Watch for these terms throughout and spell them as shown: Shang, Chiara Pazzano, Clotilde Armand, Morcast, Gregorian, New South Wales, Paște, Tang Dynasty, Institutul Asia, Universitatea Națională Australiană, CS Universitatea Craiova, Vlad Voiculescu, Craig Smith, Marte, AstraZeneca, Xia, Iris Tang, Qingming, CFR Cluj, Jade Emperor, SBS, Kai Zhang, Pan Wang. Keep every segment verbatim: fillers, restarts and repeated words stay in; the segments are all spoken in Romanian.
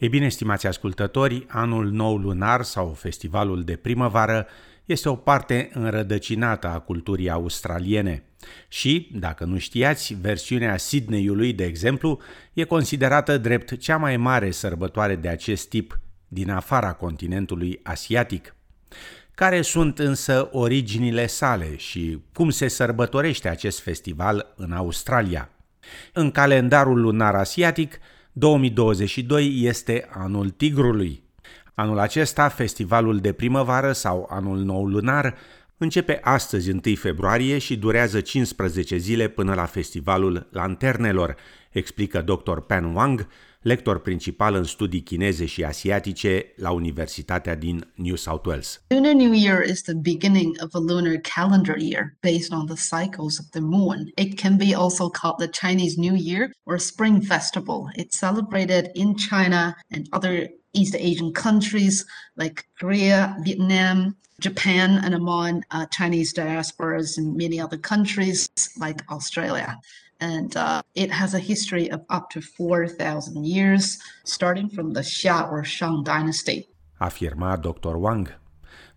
Ei bine, stimați ascultători, anul nou lunar sau festivalul de primăvară este o parte înrădăcinată a culturii australiene și, dacă nu știați, versiunea Sydney-ului, de exemplu, e considerată drept cea mai mare sărbătoare de acest tip din afara continentului asiatic. Care sunt însă originile sale și cum se sărbătorește acest festival în Australia? În calendarul lunar asiatic, două mii douăzeci și doi este anul tigrului. Anul acesta, festivalul de primăvară sau anul nou lunar, începe astăzi întâi februarie și durează cincisprezece zile până la festivalul lanternelor, explică doctor Pan Wang, lector principal în studii chineze și asiatice la Universitatea din New South Wales. Lunar New Year is the beginning of a lunar calendar year based on the cycles of the moon. It can be also called the Chinese New Year or Spring Festival. It's celebrated in China and other East Asian countries like Korea, Vietnam, Japan, and among uh, Chinese diasporas in many other countries like Australia. And uh, it has a history of up to four thousand years, starting from the Xia or Shang dynasty. Afirma doctor Wang.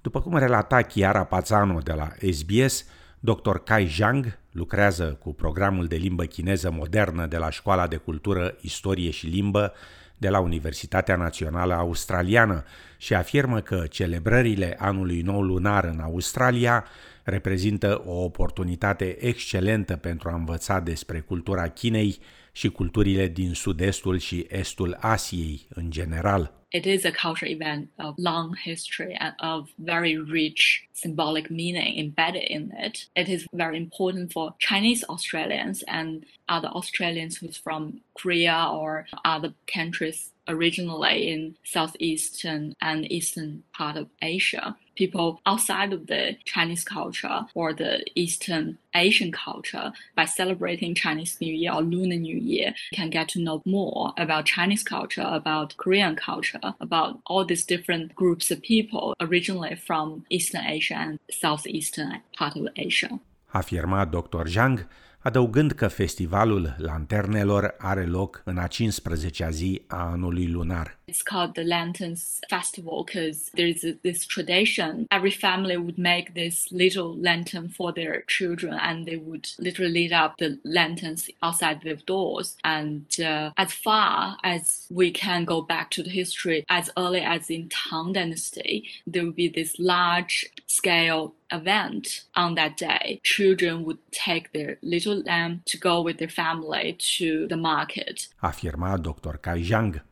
După cum relata Chiara Pazzano de la S B S, doctor Kai Zhang lucrează cu programul de limbă chineză modernă de la Școala de Cultură, Istorie și Limbă de la Universitatea Națională Australiană și afirmă că celebrările anului nou lunar în Australia reprezintă o oportunitate excelentă pentru a învăța despre cultura Chinei și culturile din sud-estul și estul Asiei în general. It is a cultural event of long history and of very rich symbolic meaning embedded in it. It is very important for Chinese Australians and other Australians who's from Korea or other countries originally in southeastern and eastern part of Asia. People outside of the Chinese culture or the Eastern Asian culture, by celebrating Chinese New Year or Lunar New Year, can get to know more about Chinese culture, about Korean culture, about all these different groups of people originally from Eastern Asia and Southeastern part of Asia. Afirma doctor Zhang, adăugând că festivalul lanternelor are loc în a cincisprezecea zi a anului lunar. It's called the Lanterns Festival because there is this tradition. Every family would make this little lantern for their children and they would literally light up the lanterns outside their doors. And uh, as far as we can go back to the history, as early as in Tang Dynasty, there would be this large-scale event on that day. Children would take their little lamp to go with their family to the market. Afirma doctor Kai Zhang.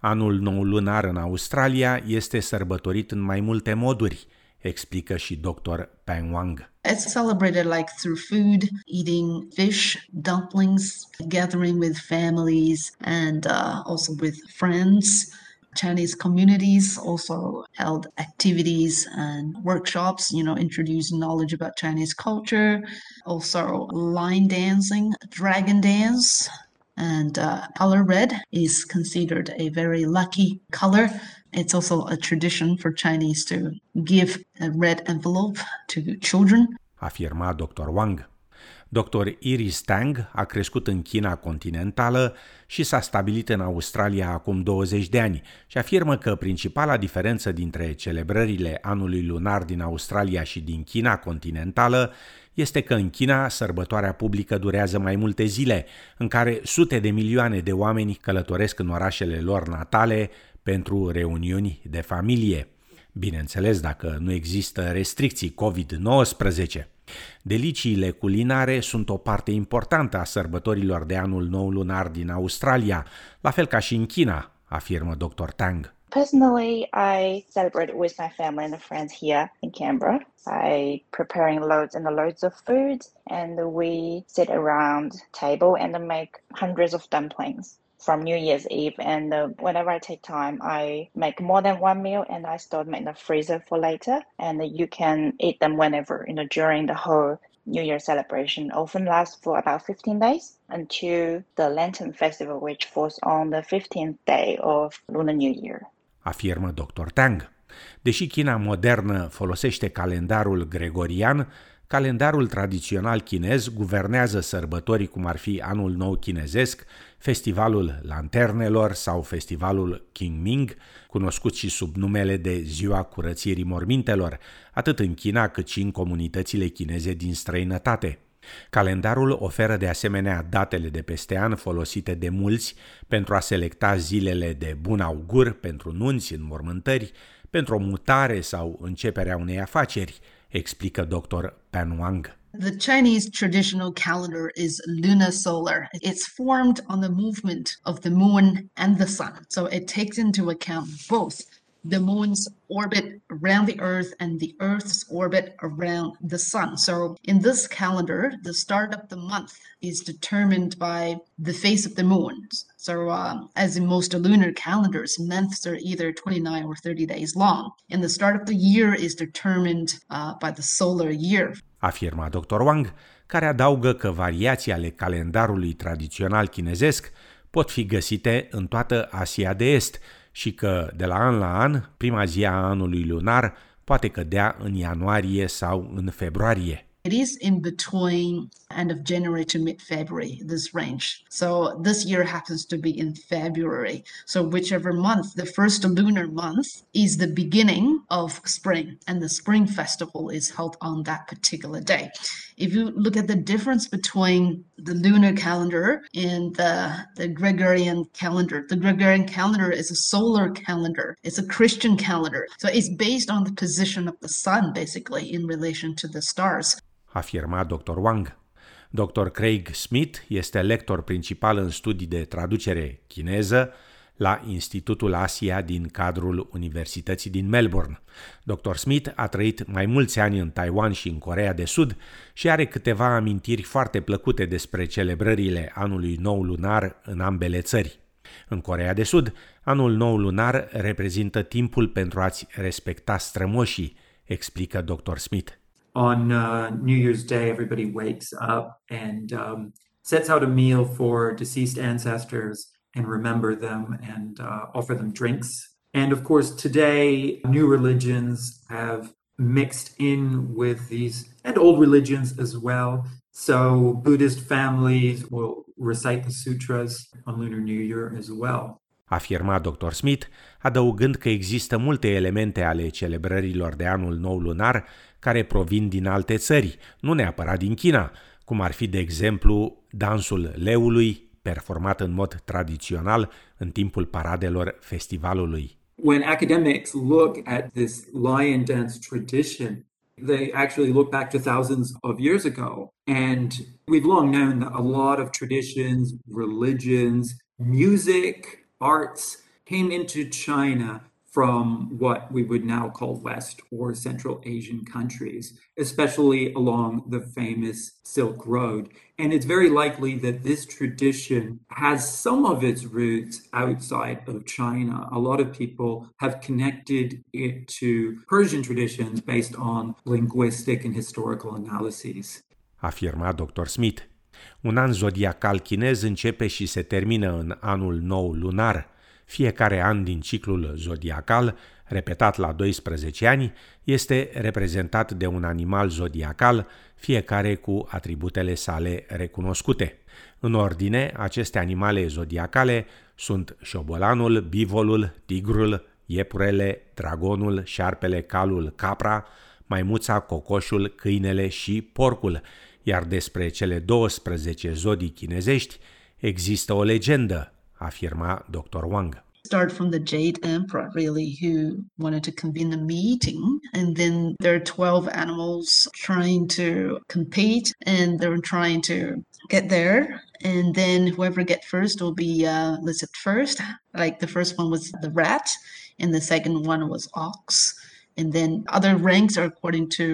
Anul nou lunar în Australia este sărbătorit în mai multe moduri, explică și doctor Pan Wang. It's celebrated like through food, eating fish, dumplings, gathering with families and uh, also with friends. Chinese communities also held activities and workshops, you know, introducing knowledge about Chinese culture, also line dancing, dragon dance. And uh, color red is considered a very lucky color. It's also a tradition for Chinese to give a red envelope to children. Afirma doctor Wang. doctor Iris Tang a crescut în China continentală și s-a stabilit în Australia acum douăzeci de ani și afirmă că principala diferență dintre celebrările anului lunar din Australia și din China continentală este că în China sărbătoarea publică durează mai multe zile, în care sute de milioane de oameni călătoresc în orașele lor natale pentru reuniuni de familie. Bineînțeles, dacă nu există restricții covid nouăsprezece. Deliciile culinare sunt o parte importantă a sărbătorilor de anul nou lunar din Australia, la fel ca și în China, afirmă doctor Tang. Personally, I celebrate with my family and friends here in Canberra by preparing loads and loads of food, and we sit around table and make hundreds of dumplings from New Year's Eve. And uh, whenever I take time, I make more than one meal and I store them in the freezer for later. And uh, you can eat them whenever, you know, during the whole New Year celebration. Often lasts for about fifteen days until the Lantern Festival, which falls on the fifteenth day of Lunar New Year. Afirmă doctor Tang. Deși China modernă folosește calendarul gregorian, Calendarul tradițional chinez guvernează sărbătorii cum ar fi Anul Nou Chinezesc, Festivalul Lanternelor sau Festivalul Qingming, cunoscut și sub numele de Ziua Curățirii Mormintelor, atât în China cât și în comunitățile chineze din străinătate. Calendarul oferă de asemenea datele de peste an folosite de mulți pentru a selecta zilele de bun augur pentru nunți, înmormântări, pentru o mutare sau începerea unei afaceri, explică doctor Pan Wang. The Chinese traditional calendar is lunar solar. It's formed on the movement of the moon and the sun. So it takes into account both the moon's orbit around the earth and the earth's orbit around the sun. So in this calendar, the start of the month is determined by the phase of the moon. So uh, as in most lunar calendars, months are either twenty-nine or thirty days long. And the start of the year is determined uh, by the solar year. Afirma doctor Wang, care adaugă că variații ale calendarului tradițional chinezesc pot fi găsite în toată Asia de Est, și că, de la an la an, prima zi a anului lunar poate cădea în ianuarie sau în februarie. It is in between end of January to mid-February, this range. So this year happens to be in February. So whichever month, the first lunar month is the beginning of spring, and the spring festival is held on that particular day. If you look at the difference between the lunar calendar and the, the Gregorian calendar, the Gregorian calendar is a solar calendar. It's a Christian calendar. So it's based on the position of the sun, basically, in relation to the stars. Afirma doctor Wang. doctor Craig Smith este lector principal în studii de traducere chineză la Institutul Asia din cadrul Universității din Melbourne. doctor Smith a trăit mai mulți ani în Taiwan și în Coreea de Sud și are câteva amintiri foarte plăcute despre celebrările anului nou lunar în ambele țări. În Coreea de Sud, anul nou lunar reprezintă timpul pentru a-ți respecta strămoșii, explică doctor Smith. On uh, New Year's Day, everybody wakes up and um, sets out a meal for deceased ancestors and remember them and uh, offer them drinks. And of course, today, new religions have mixed in with these and old religions as well. So Buddhist families will recite the sutras on Lunar New Year as well. Afirma doctor Smith, adăugând că există multe elemente ale celebrărilor de anul nou lunar care provin din alte țări, nu neapărat din China, cum ar fi, de exemplu, dansul leului, performat în mod tradițional în timpul paradelor festivalului. When academics look at this lion dance tradition, they actually look back to thousands of years ago, and we've long known that a lot of traditions, religions, music, arts came into China from what we would now call West or Central Asian countries, especially along the famous Silk Road. And it's very likely that this tradition has some of its roots outside of China. A lot of people have connected it to Persian traditions based on linguistic and historical analyses. Afirma doctor Smith. Un an zodiacal chinez începe și se termină în anul nou lunar. Fiecare an din ciclul zodiacal, repetat la doisprezece ani, este reprezentat de un animal zodiacal, fiecare cu atributele sale recunoscute. În ordine, aceste animale zodiacale sunt șobolanul, bivolul, tigrul, iepurele, dragonul, șarpele, calul, capra, maimuța, cocoșul, câinele și porcul. Iar despre cele douăsprezece zodii chinezești există o legendă, afirma doctor Wang. Start from the Jade Emperor, really, who wanted to convene a meeting. And then there are twelve animals trying to compete, and they're trying to get there. And then whoever gets first will be uh, listed first. Like the first one was the rat, and the second one was ox. And then other ranks are according to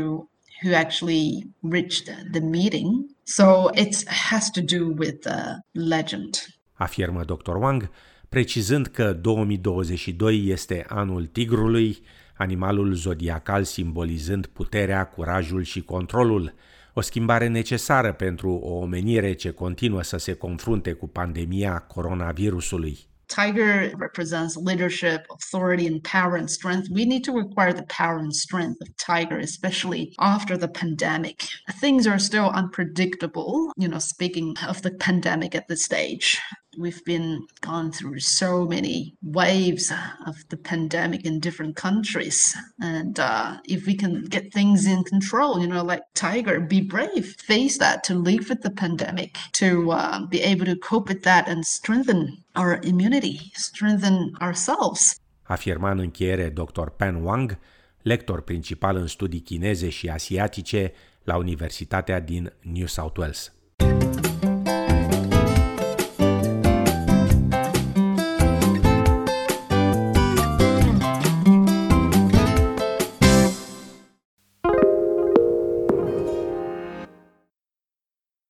who actually reached the meeting. So it has to do with the legend. Afirmă doctor Wang, precizând că două mii douăzeci și doi este anul tigrului, animalul zodiacal simbolizând puterea, curajul și controlul, o schimbare necesară pentru o omenire ce continuă să se confrunte cu pandemia coronavirusului. Tiger represents leadership, authority, and power and strength. We need to require the power and strength of Tiger, especially after the pandemic. Things are still unpredictable, you know, speaking of the pandemic at this stage. We've been gone through so many waves of the pandemic in different countries. And uh, if we can get things in control, you know, like Tiger, be brave, face that, to live with the pandemic, to uh, be able to cope with that and strengthen our immunity, strengthen ourselves. Afirma în încheiere doctor Pan Wang, lector principal în studii chineze și asiatice la Universitatea din New South Wales.